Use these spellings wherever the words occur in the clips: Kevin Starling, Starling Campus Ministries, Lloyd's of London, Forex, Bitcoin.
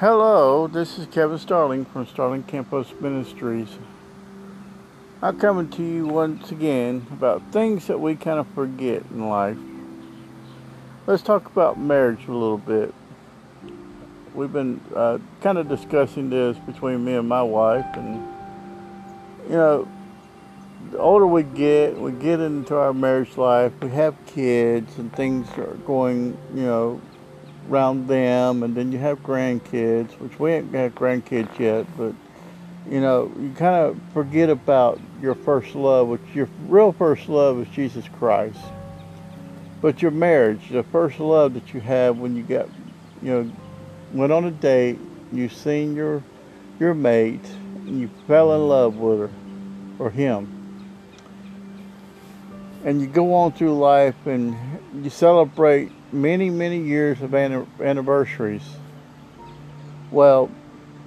Hello, this is Kevin Starling from Starling Campus Ministries. I'm coming to you once again about things that we kind of forget in life. Let's talk about marriage a little bit. We've been kind of discussing this between me and my wife, and you know, the older we get into our marriage life, we have kids and things are going, you know, around them, and then you have grandkids, which we ain't got grandkids yet, but you know, you kind of forget about your first love, which your real first love is Jesus Christ. But your marriage, the first love that you have when you got, you know, went on a date, you seen your mate, and you fell in love with her or him. And you go on through life and you celebrate many years of anniversaries. Well,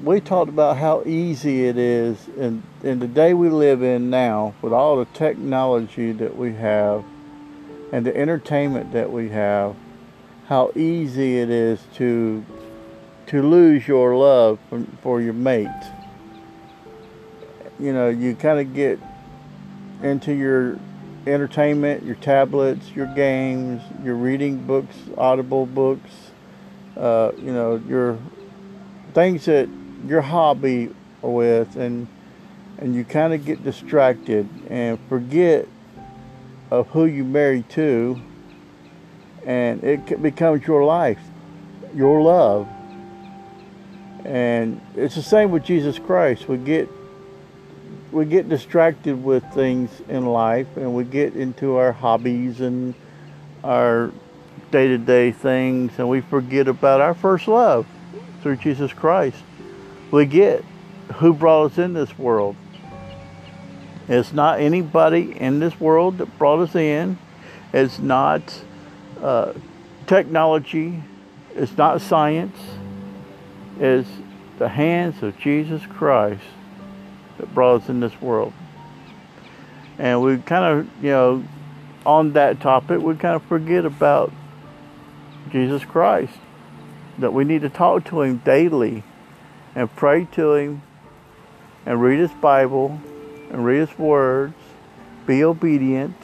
we talked about how easy it is in the day we live in now, with all the technology that we have and the entertainment that we have, how easy it is to lose your love for your mate. You know, you kind of get into your entertainment, your tablets, your games, your reading books, audible books, you know, your things that your hobby with, and you kind of get distracted and forget of who you married to, and it becomes your life, your love. And it's the same with Jesus Christ. We get distracted with things in life, and we get into our hobbies and our day-to-day things, and we forget about our first love through Jesus Christ. We get who brought us in this world. It's not anybody in this world that brought us in. It's not technology. It's not science. It's the hands of Jesus Christ that brought us in this world. And we kind of, you know, on that topic, we kind of forget about Jesus Christ, that we need to talk to him daily and pray to him and read his Bible and read his words, be obedient,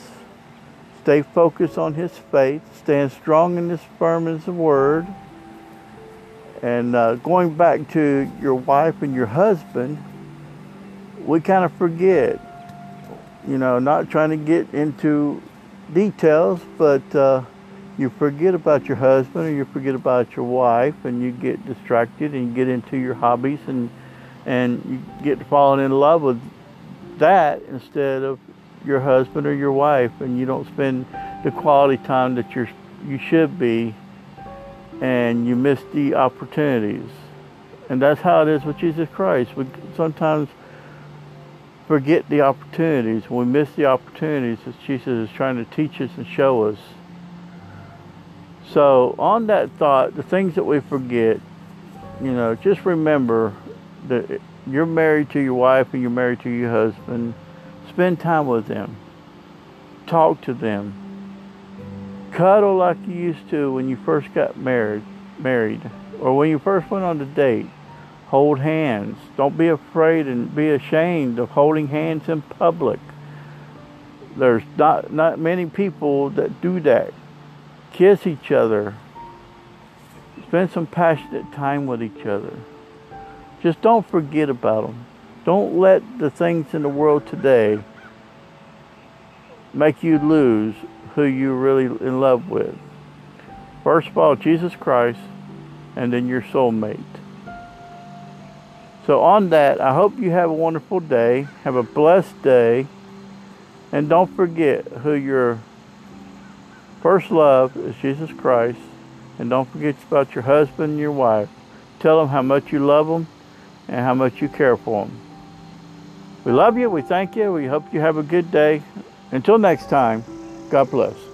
stay focused on his faith, stand strong and as firm as the word. And going back to your wife and your husband, we kind of forget, you know, not trying to get into details, but you forget about your husband, or you forget about your wife, and you get distracted and you get into your hobbies, and you get falling in love with that instead of your husband or your wife, and you don't spend the quality time that you should be, and you miss the opportunities. And that's how it is with Jesus Christ. We sometimes forget the opportunities. We miss the opportunities that Jesus is trying to teach us and show us. So on that thought, the things that we forget, you know, just remember that you're married to your wife and you're married to your husband. Spend time with them. Talk to them. Cuddle like you used to when you first got married, or when you first went on the date. Hold hands. Don't be afraid and be ashamed of holding hands in public. There's not many people that do that. Kiss each other. Spend some passionate time with each other. Just don't forget about them. Don't let the things in the world today make you lose who you're really in love with. First of all, Jesus Christ, and then your soulmate. So on that, I hope you have a wonderful day. Have a blessed day. And don't forget who your first love is, Jesus Christ. And don't forget about your husband and your wife. Tell them how much you love them and how much you care for them. We love you. We thank you. We hope you have a good day. Until next time, God bless.